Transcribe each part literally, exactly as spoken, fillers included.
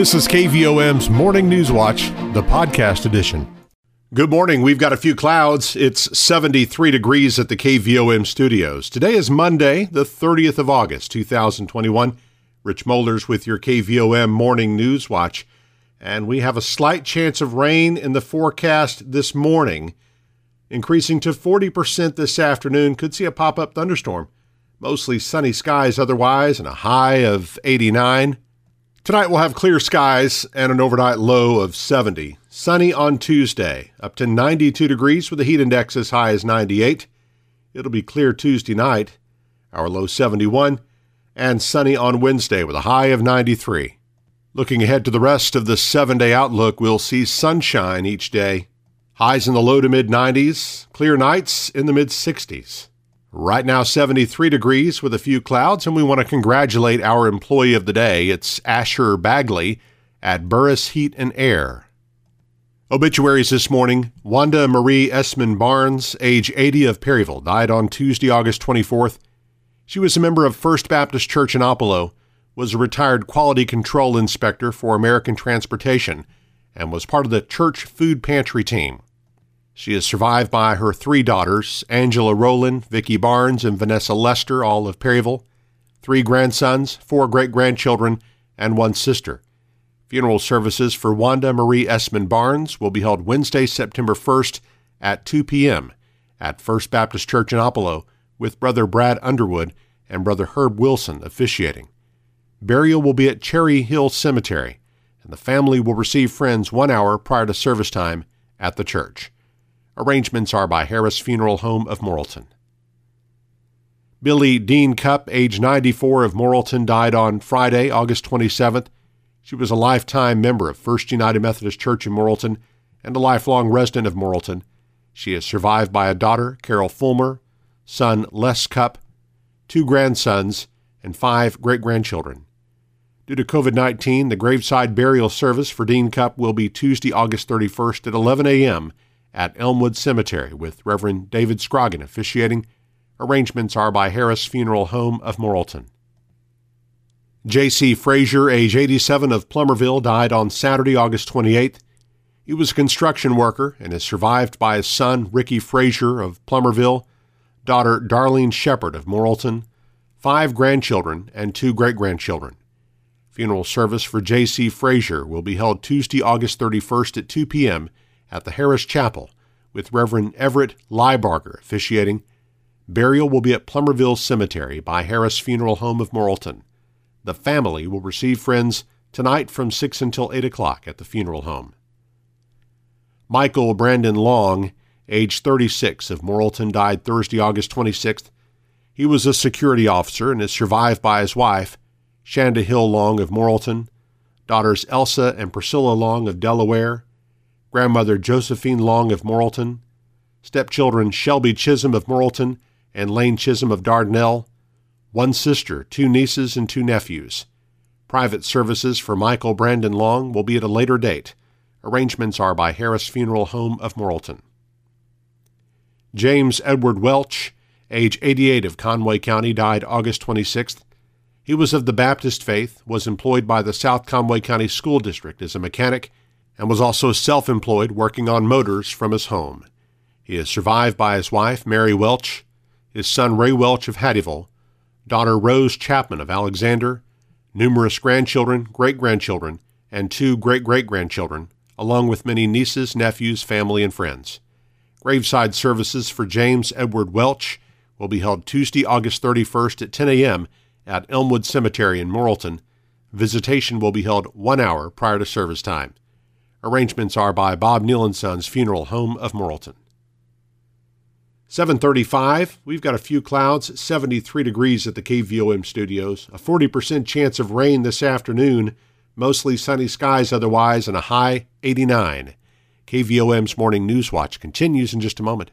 This is K V O M's Morning News Watch, the podcast edition. Good morning. We've got a few clouds. It's seventy-three degrees at the K V O M studios. Today is Monday, the thirtieth of August, two thousand twenty-one. Rich Molders with your K V O M Morning News Watch. And we have a slight chance of rain in the forecast this morning, increasing to forty percent this afternoon. Could see a pop-up thunderstorm. Mostly sunny skies otherwise and a high of eighty-nine. Tonight we'll have clear skies and an overnight low of seventy. Sunny on Tuesday, up to ninety-two degrees with a heat index as high as ninety-eight. It'll be clear Tuesday night, our low seventy-one, and sunny on Wednesday with a high of ninety-three. Looking ahead to the rest of the seven-day outlook, we'll see sunshine each day. Highs in the low to mid-nineties, clear nights in the mid-sixties. Right now, seventy-three degrees with a few clouds, and we want to congratulate our employee of the day. It's Asher Bagley at Burris Heat and Air. Obituaries this morning. Wanda Marie Esmond Barnes, age eighty, of Perryville, died on Tuesday, August twenty-fourth. She was a member of First Baptist Church in Apollo, was a retired quality control inspector for American Transportation, and was part of the church food pantry team. She is survived by her three daughters, Angela Rowland, Vicky Barnes, and Vanessa Lester, all of Perryville, three grandsons, four great-grandchildren, and one sister. Funeral services for Wanda Marie Esmond Barnes will be held Wednesday, September first at two p.m. at First Baptist Church in Apollo with Brother Brad Underwood and Brother Herb Wilson officiating. Burial will be at Cherry Hill Cemetery, and the family will receive friends one hour prior to service time at the church. Arrangements are by Harris Funeral Home of Morrilton. Billy Dean Cupp, age ninety-four, of Morrilton, died on Friday, August twenty-seventh. She was a lifetime member of First United Methodist Church in Morrilton and a lifelong resident of Morrilton. She is survived by a daughter, Carol Fulmer, son Les Cupp, two grandsons, and five great-grandchildren. Due to COVID nineteen, the graveside burial service for Dean Cupp will be Tuesday, August thirty-first at eleven a.m. at Elmwood Cemetery with Reverend David Scroggin officiating. Arrangements are by Harris Funeral Home of Morrilton. J C. Frazier, age eighty-seven, of Plummerville, died on Saturday, August twenty-eighth. He was a construction worker and is survived by his son, Ricky Frazier of Plummerville, daughter Darlene Shepherd of Morrilton, five grandchildren, and two great-grandchildren. Funeral service for J C. Frazier will be held Tuesday, August thirty-first at two p.m. at the Harris Chapel, with Reverend Everett Liebarger officiating. Burial will be at Plummerville Cemetery by Harris Funeral Home of Morrilton. The family will receive friends tonight from six until eight o'clock at the funeral home. Michael Brandon Long, age thirty-six, of Morrilton, died Thursday, August twenty-sixth. He was a security officer and is survived by his wife, Shanda Hill Long of Morrilton, daughters Elsa and Priscilla Long of Delaware, grandmother Josephine Long of Morrilton, stepchildren Shelby Chisholm of Morrilton and Lane Chisholm of Dardanelle, one sister, two nieces, and two nephews. Private services for Michael Brandon Long will be at a later date. Arrangements are by Harris Funeral Home of Morrilton. James Edward Welch, age eighty-eight, of Conway County, died August twenty-sixth. He was of the Baptist faith, was employed by the South Conway County School District as a mechanic, and was also self-employed working on motors from his home. He is survived by his wife, Mary Welch, his son Ray Welch of Hattieville, daughter Rose Chapman of Alexander, numerous grandchildren, great-grandchildren, and two great-great-grandchildren, along with many nieces, nephews, family, and friends. Graveside services for James Edward Welch will be held Tuesday, August thirty-first at ten a.m. at Elmwood Cemetery in Morrilton. Visitation will be held one hour prior to service time. Arrangements are by Bob Neal and Sons Funeral Home of Morrilton. seven thirty-five, we've got a few clouds, seventy-three degrees at the K V O M studios, a forty percent chance of rain this afternoon, mostly sunny skies otherwise, and a high eighty-nine. K V O M's Morning News Watch continues in just a moment.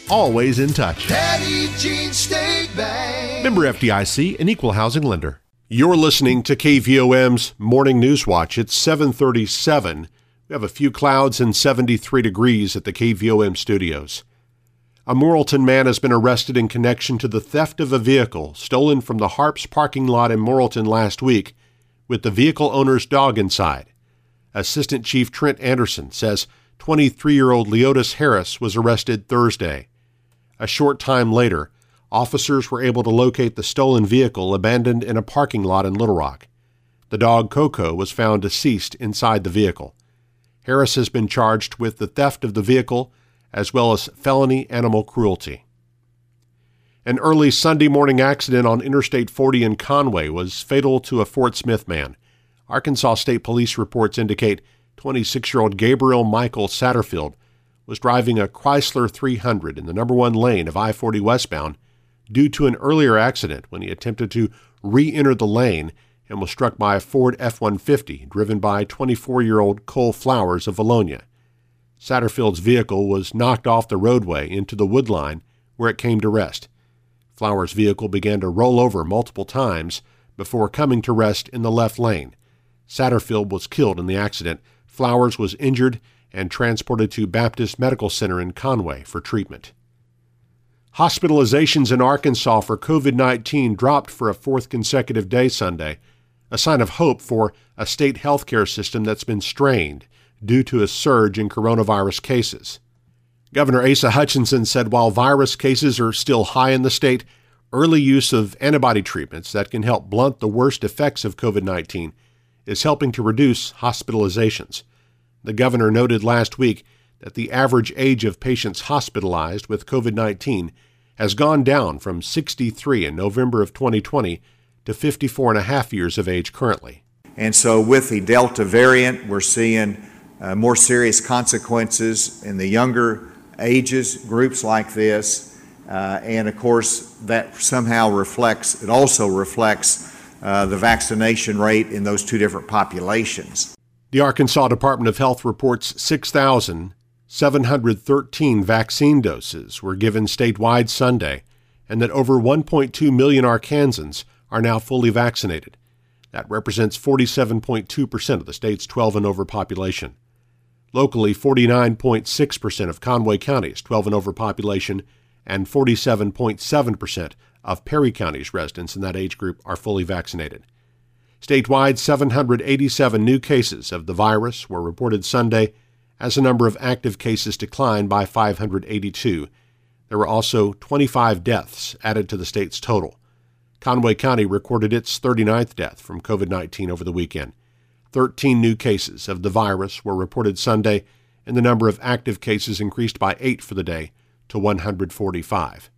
always in touch. Petit Jean State Bank. Member F D I C, an equal housing lender. You're listening to K V O M's Morning News Watch. It's seven thirty-seven. We have a few clouds and seventy-three degrees at the K V O M studios. A Morrilton man has been arrested in connection to the theft of a vehicle stolen from the Harps parking lot in Morrilton last week, with the vehicle owner's dog inside. Assistant Chief Trent Anderson says twenty-three-year-old Leotis Harris was arrested Thursday. A short time later, officers were able to locate the stolen vehicle abandoned in a parking lot in Little Rock. The dog Coco was found deceased inside the vehicle. Harris has been charged with the theft of the vehicle, as well as felony animal cruelty. An early Sunday morning accident on Interstate forty in Conway was fatal to a Fort Smith man. Arkansas State Police reports indicate twenty-six-year-old Gabriel Michael Satterfield was driving a Chrysler three hundred in the number one lane of I forty westbound due to an earlier accident when he attempted to re-enter the lane and was struck by a Ford F one fifty driven by twenty-four-year-old Cole Flowers of Valonia. Satterfield's vehicle was knocked off the roadway into the wood line where it came to rest. Flowers' vehicle began to roll over multiple times before coming to rest in the left lane. Satterfield was killed in the accident. Flowers was injured and transported to Baptist Medical Center in Conway for treatment. Hospitalizations in Arkansas for COVID nineteen dropped for a fourth consecutive day Sunday, a sign of hope for a state healthcare system that's been strained due to a surge in coronavirus cases. Governor Asa Hutchinson said while virus cases are still high in the state, early use of antibody treatments that can help blunt the worst effects of COVID nineteen is helping to reduce hospitalizations. The governor noted last week that the average age of patients hospitalized with COVID nineteen has gone down from sixty-three in November of twenty twenty to fifty-four and a half years of age currently. And so with the Delta variant, we're seeing Uh, more serious consequences in the younger ages, groups like this, uh, and of course that somehow reflects, it also reflects uh, the vaccination rate in those two different populations. The Arkansas Department of Health reports six thousand seven hundred thirteen vaccine doses were given statewide Sunday, and that over one point two million Arkansans are now fully vaccinated. That represents forty-seven point two percent of the state's twelve and over population. Locally, forty-nine point six percent of Conway County's twelve and over population and forty-seven point seven percent of Perry County's residents in that age group are fully vaccinated. Statewide, seven hundred eighty-seven new cases of the virus were reported Sunday as the number of active cases declined by five hundred eighty-two. There were also twenty-five deaths added to the state's total. Conway County recorded its thirty-ninth death from COVID nineteen over the weekend. thirteen new cases of the virus were reported Sunday, and the number of active cases increased by eight for the day to one hundred forty-five.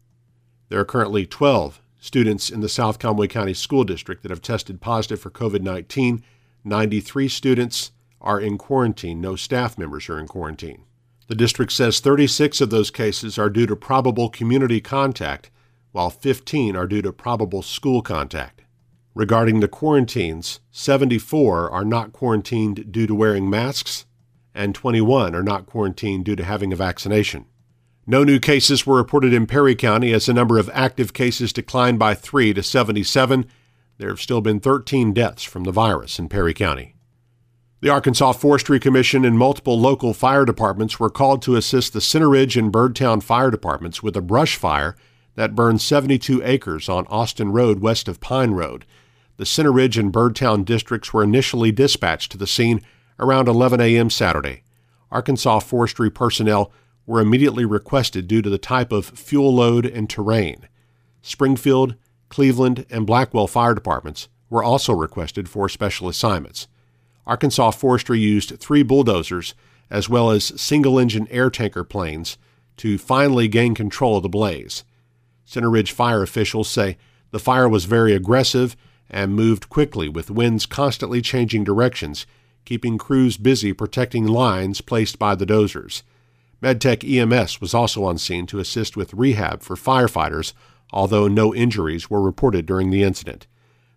There are currently twelve students in the South Conway County School District that have tested positive for COVID nineteen. ninety-three students are in quarantine. No staff members are in quarantine. The district says thirty-six of those cases are due to probable community contact, while fifteen are due to probable school contact. Regarding the quarantines, seventy-four are not quarantined due to wearing masks, and twenty-one are not quarantined due to having a vaccination. No new cases were reported in Perry County as the number of active cases declined by three to seventy-seven. There have still been thirteen deaths from the virus in Perry County. The Arkansas Forestry Commission and multiple local fire departments were called to assist the Center Ridge and Birdtown fire departments with a brush fire that burned seventy-two acres on Austin Road west of Pine Road. The Center Ridge and Birdtown districts were initially dispatched to the scene around eleven a.m. Saturday. Arkansas forestry personnel were immediately requested due to the type of fuel load and terrain. Springfield, Cleveland, and Blackwell fire departments were also requested for special assignments. Arkansas forestry used three bulldozers as well as single-engine air tanker planes to finally gain control of the blaze. Center Ridge fire officials say the fire was very aggressive and moved quickly, with winds constantly changing directions, keeping crews busy protecting lines placed by the dozers. MedTech E M S was also on scene to assist with rehab for firefighters, although no injuries were reported during the incident.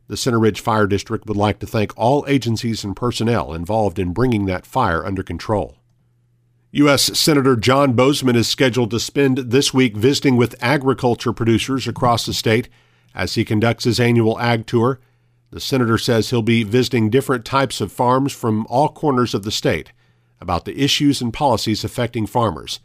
The Center Ridge Fire District would like to thank all agencies and personnel involved in bringing that fire under control. U S. Senator John Bozeman is scheduled to spend this week visiting with agriculture producers across the state as he conducts his annual ag tour. The senator says he'll be visiting different types of farms from all corners of the state about the issues and policies affecting farmers.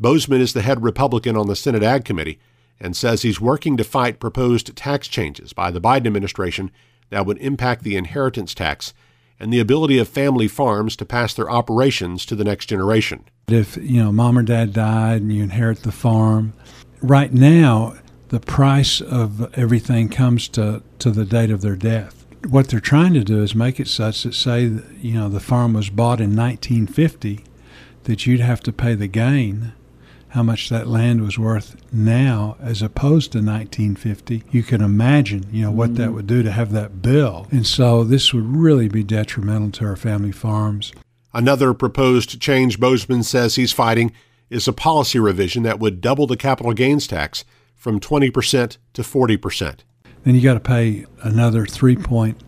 Bozeman is the head Republican on the Senate Ag Committee and says he's working to fight proposed tax changes by the Biden administration that would impact the inheritance tax and the ability of family farms to pass their operations to the next generation. If, you know, mom or dad died and you inherit the farm, right now the price of everything comes to, to the date of their death. What they're trying to do is make it such that, say, you know, the farm was bought in nineteen fifty, that you'd have to pay the gain, how much that land was worth now as opposed to nineteen fifty. You can imagine, you know, what that would do to have that bill. And so this would really be detrimental to our family farms. Another proposed change Bozeman says he's fighting is a policy revision that would double the capital gains tax from twenty percent to forty percent. Then you got to pay another three point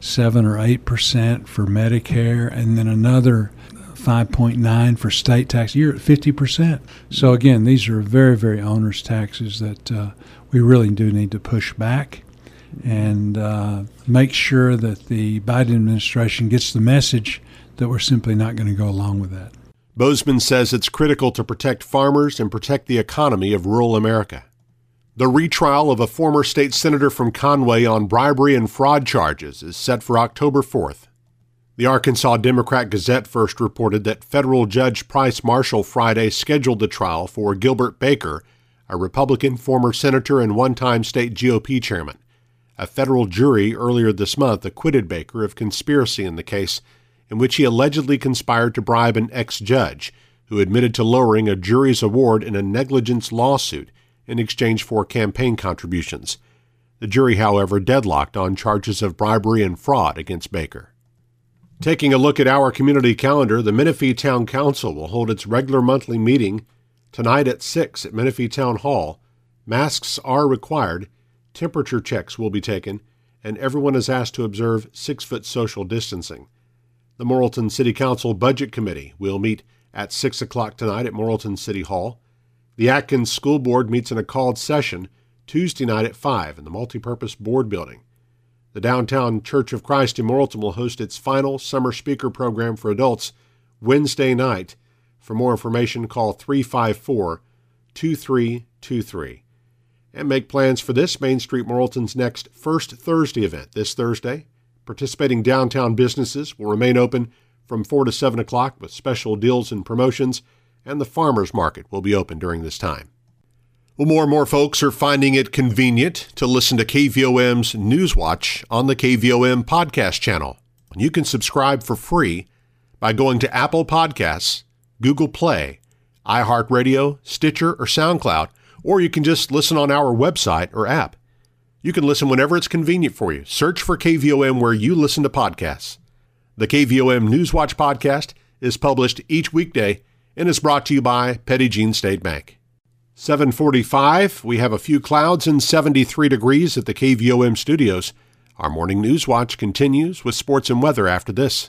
seven or eight percent for Medicare, and then another five point nine for state tax. You're at fifty percent. So again, these are very, very onerous taxes that uh, we really do need to push back and uh, make sure that the Biden administration gets the message that we're simply not going to go along with that. Bozeman says it's critical to protect farmers and protect the economy of rural America. The retrial of a former state senator from Conway on bribery and fraud charges is set for October fourth. The Arkansas Democrat Gazette first reported that federal Judge Price Marshall Friday scheduled the trial for Gilbert Baker, a Republican former senator and one-time state G O P chairman. A federal jury earlier this month acquitted Baker of conspiracy in the case in which he allegedly conspired to bribe an ex-judge who admitted to lowering a jury's award in a negligence lawsuit in exchange for campaign contributions. The jury, however, deadlocked on charges of bribery and fraud against Baker. Taking a look at our community calendar, the Menifee Town Council will hold its regular monthly meeting tonight at six at Menifee Town Hall. Masks are required, temperature checks will be taken, and everyone is asked to observe six-foot social distancing. The Morrilton City Council Budget Committee will meet at six o'clock tonight at Morrilton City Hall. The Atkins School Board meets in a called session Tuesday night at five in the Multipurpose Board Building. The Downtown Church of Christ in Morrilton will host its final summer speaker program for adults Wednesday night. For more information, call three five four, two three two three. And make plans for this Main Street Morrilton's next First Thursday event this Thursday. Participating downtown businesses will remain open from four to seven o'clock with special deals and promotions, and the farmers market will be open during this time. Well, more and more folks are finding it convenient to listen to K V O M's Newswatch on the K V O M podcast channel. And you can subscribe for free by going to Apple Podcasts, Google Play, iHeartRadio, Stitcher, or SoundCloud, or you can just listen on our website or app. You can listen whenever it's convenient for you. Search for K V O M where you listen to podcasts. The K V O M Newswatch podcast is published each weekday and is brought to you by Petit Jean State Bank. seven forty-five, we have a few clouds and seventy-three degrees at the K V O M studios. Our morning news watch continues with sports and weather after this.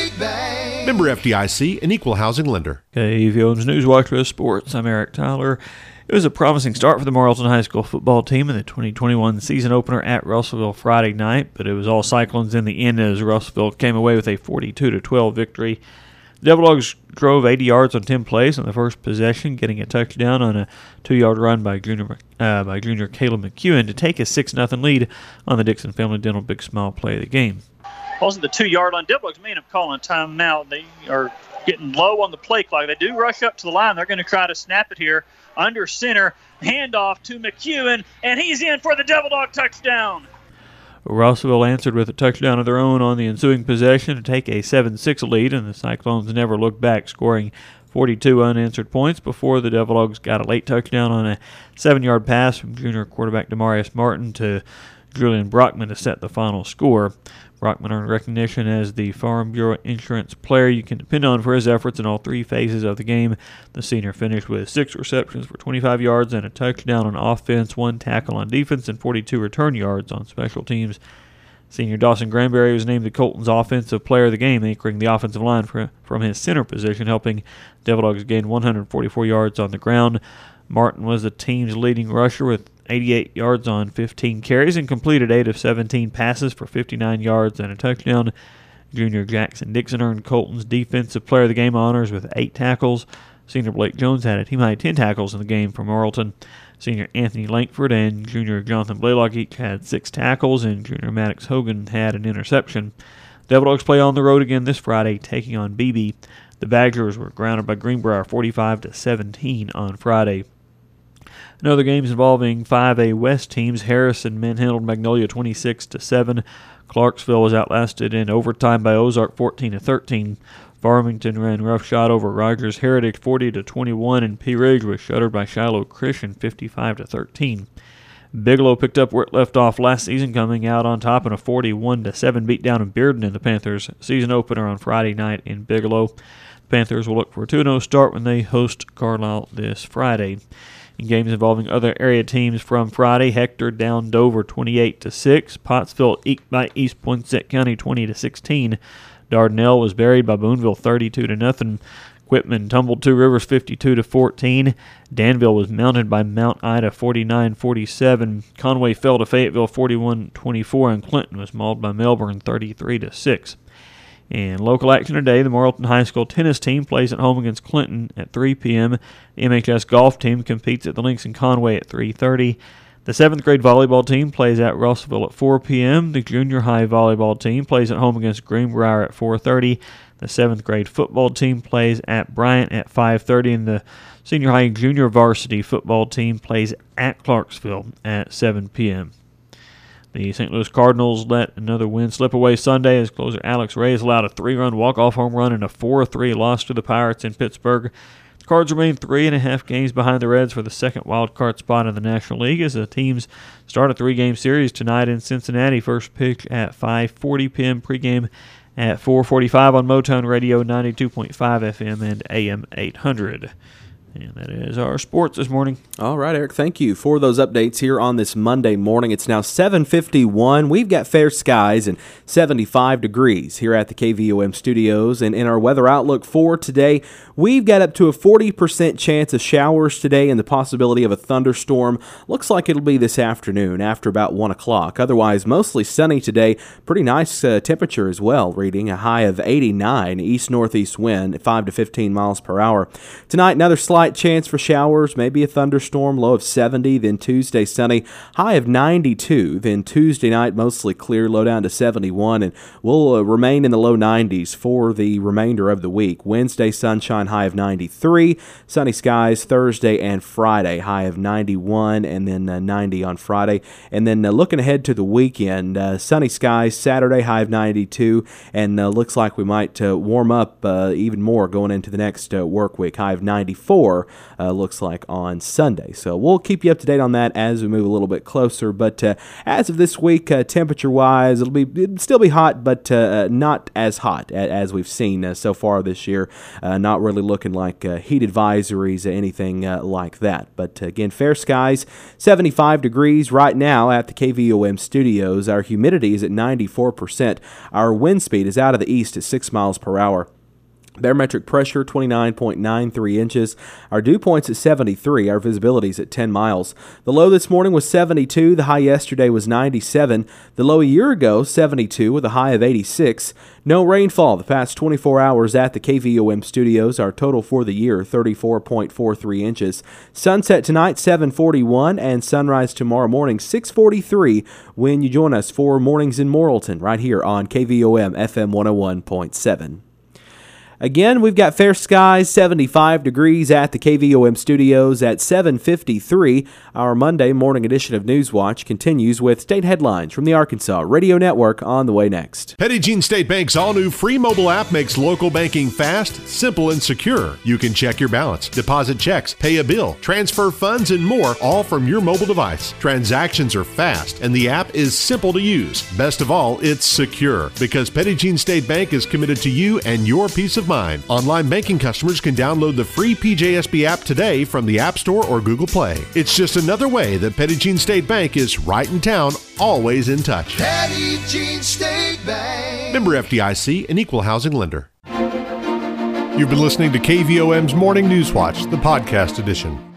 Bank. Member F D I C, an equal housing lender. K V O M's Newswatch with sports. I'm Eric Tyler. It was a promising start for the Morrilton High School football team in the twenty twenty-one season opener at Russellville Friday night, but it was all Cyclones in the end as Russellville came away with a forty-two to twelve victory. Devil Dogs drove eighty yards on Tim Place on the first possession, getting a touchdown on a two-yard run by junior uh, by junior Caleb McEwen to take a six nothing lead on the Dixon Family Dental Big Smile play of the game. Also, the two-yard line, Devil Dogs men have calling timeout. They are getting low on the play clock. They do rush up to the line. They're going to try to snap it here. Under center, handoff to McEwen, and he's in for the Devil Dog touchdown. Russellville answered with a touchdown of their own on the ensuing possession to take a seven six lead, and the Cyclones never looked back, scoring forty-two unanswered points before the Devil Dogs got a late touchdown on a seven-yard pass from junior quarterback Demarius Martin to Julian Brockman to set the final score. Brockman earned recognition as the Farm Bureau Insurance player you can depend on for his efforts in all three phases of the game. The senior finished with six receptions for twenty-five yards and a touchdown on offense, one tackle on defense, and forty-two return yards on special teams. Senior Dawson Granberry was named the Colton's Offensive Player of the Game, anchoring the offensive line for, from his center position, helping Devil Dogs gain one hundred forty-four yards on the ground. Martin was the team's leading rusher with eighty-eight yards on fifteen carries and completed eight of seventeen passes for fifty-nine yards and a touchdown. Junior Jackson Dixon earned Colton's Defensive Player of the Game honors with eight tackles. Senior Blake Jones had a team high ten tackles in the game from Arlington. Senior Anthony Lankford and junior Jonathan Blaylock each had six tackles, and junior Maddox Hogan had an interception. Devil Dogs play on the road again this Friday, taking on Beebe. The Badgers were grounded by Greenbrier forty-five to seventeen on Friday. In other games involving five A West teams, Harrison manhandled Magnolia twenty-six to seven. Clarksville was outlasted in overtime by Ozark fourteen to thirteen. Farmington ran roughshod over Rogers Heritage forty to twenty-one, and Pea Ridge was shuttered by Shiloh Christian fifty-five to thirteen. Bigelow picked up where it left off last season, coming out on top in a forty-one to seven beatdown of Bearden in the Panthers' season opener on Friday night in Bigelow. The Panthers will look for a two and oh start when they host Carlisle this Friday. In games involving other area teams from Friday, Hector downed Dover twenty-eight to six. Pottsville eked by East Poinsett County twenty to sixteen. Dardanelle was buried by Boonville thirty-two to nothing. Quitman tumbled Two Rivers fifty-two to fourteen. Danville was mounted by Mount Ida forty-nine forty-seven. Conway fell to Fayetteville forty-one twenty-four, and Clinton was mauled by Melbourne thirty-three to six. In local action today, the Marlton High School tennis team plays at home against Clinton at three p.m. The M H S golf team competes at the links in Conway at three thirty. The seventh grade volleyball team plays at Russellville at four p.m. The junior high volleyball team plays at home against Greenbrier at four thirty. The seventh grade football team plays at Bryant at five thirty, and the senior high and junior varsity football team plays at Clarksville at seven p.m. The Saint Louis Cardinals let another win slip away Sunday as closer Alex Reyes allowed a three-run walk-off home run in a four three loss to the Pirates in Pittsburgh. The Cards remain three and a half games behind the Reds for the second wild card spot in the National League as the teams start a three-game series tonight in Cincinnati. First pitch at five forty p.m. pregame at four forty-five on Motown Radio ninety-two point five F M and A M eight hundred. And that is our sports this morning. All right, Eric, thank you for those updates here on this Monday morning. It's now seven fifty-one. We've got fair skies and seventy-five degrees here at the K V O M studios. And in our weather outlook for today, we've got up to a forty percent chance of showers today and the possibility of a thunderstorm. Looks like it'll be this afternoon after about one o'clock. Otherwise, mostly sunny today. Pretty nice uh, temperature as well, reading a high of eighty-nine, east-northeast wind, five to fifteen miles per hour. Tonight, another slight chance for showers, maybe a thunderstorm, low of seventy, then Tuesday sunny, high of ninety-two, then Tuesday night mostly clear, low down to seventy-one, and we'll uh, remain in the low nineties for the remainder of the week. Wednesday sunshine, high of ninety-three, sunny skies Thursday and Friday, high of ninety-one, and then uh, ninety on Friday, and then uh, looking ahead to the weekend, uh, sunny skies Saturday, high of ninety-two, and uh, looks like we might uh, warm up uh, even more going into the next uh, work week, high of ninety-four. Uh, looks like on Sunday. So we'll keep you up to date on that as we move a little bit closer. But uh, as of this week, uh, temperature-wise, it'll be it'll still be hot, but uh, not as hot as we've seen uh, so far this year. Uh, not really looking like uh, heat advisories or anything uh, like that. But uh, again, fair skies, seventy-five degrees right now at the K V O M studios. Our humidity is at ninety-four percent. Our wind speed is out of the east at six miles per hour. Barometric pressure, twenty-nine point nine three inches. Our dew point's at seventy-three. Our visibility's at ten miles. The low this morning was seventy-two. The high yesterday was ninety-seven. The low a year ago, seventy-two, with a high of eighty-six. No rainfall the past twenty-four hours at the K V O M studios. Our total for the year, thirty-four point four three inches. Sunset tonight, seven forty-one, and sunrise tomorrow morning, six forty-three, when you join us for Mornings in Morrilton right here on K V O M F M one oh one point seven. Again, we've got fair skies, seventy-five degrees at the K V O M studios at seven fifty-three. Our Monday morning edition of Newswatch continues with state headlines from the Arkansas Radio Network on the way next. Petit Jean State Bank's all-new free mobile app makes local banking fast, simple, and secure. You can check your balance, deposit checks, pay a bill, transfer funds, and more, all from your mobile device. Transactions are fast, and the app is simple to use. Best of all, it's secure, because Petit Jean State Bank is committed to you and your peace of mind. Mind. Online banking customers can download the free P J S B app today from the App Store or Google Play. It's just another way that Petit Jean State Bank is right in town, always in touch. Petit Jean State Bank. Member F D I C, an equal housing lender. You've been listening to K V O M's Morning News Watch, the podcast edition.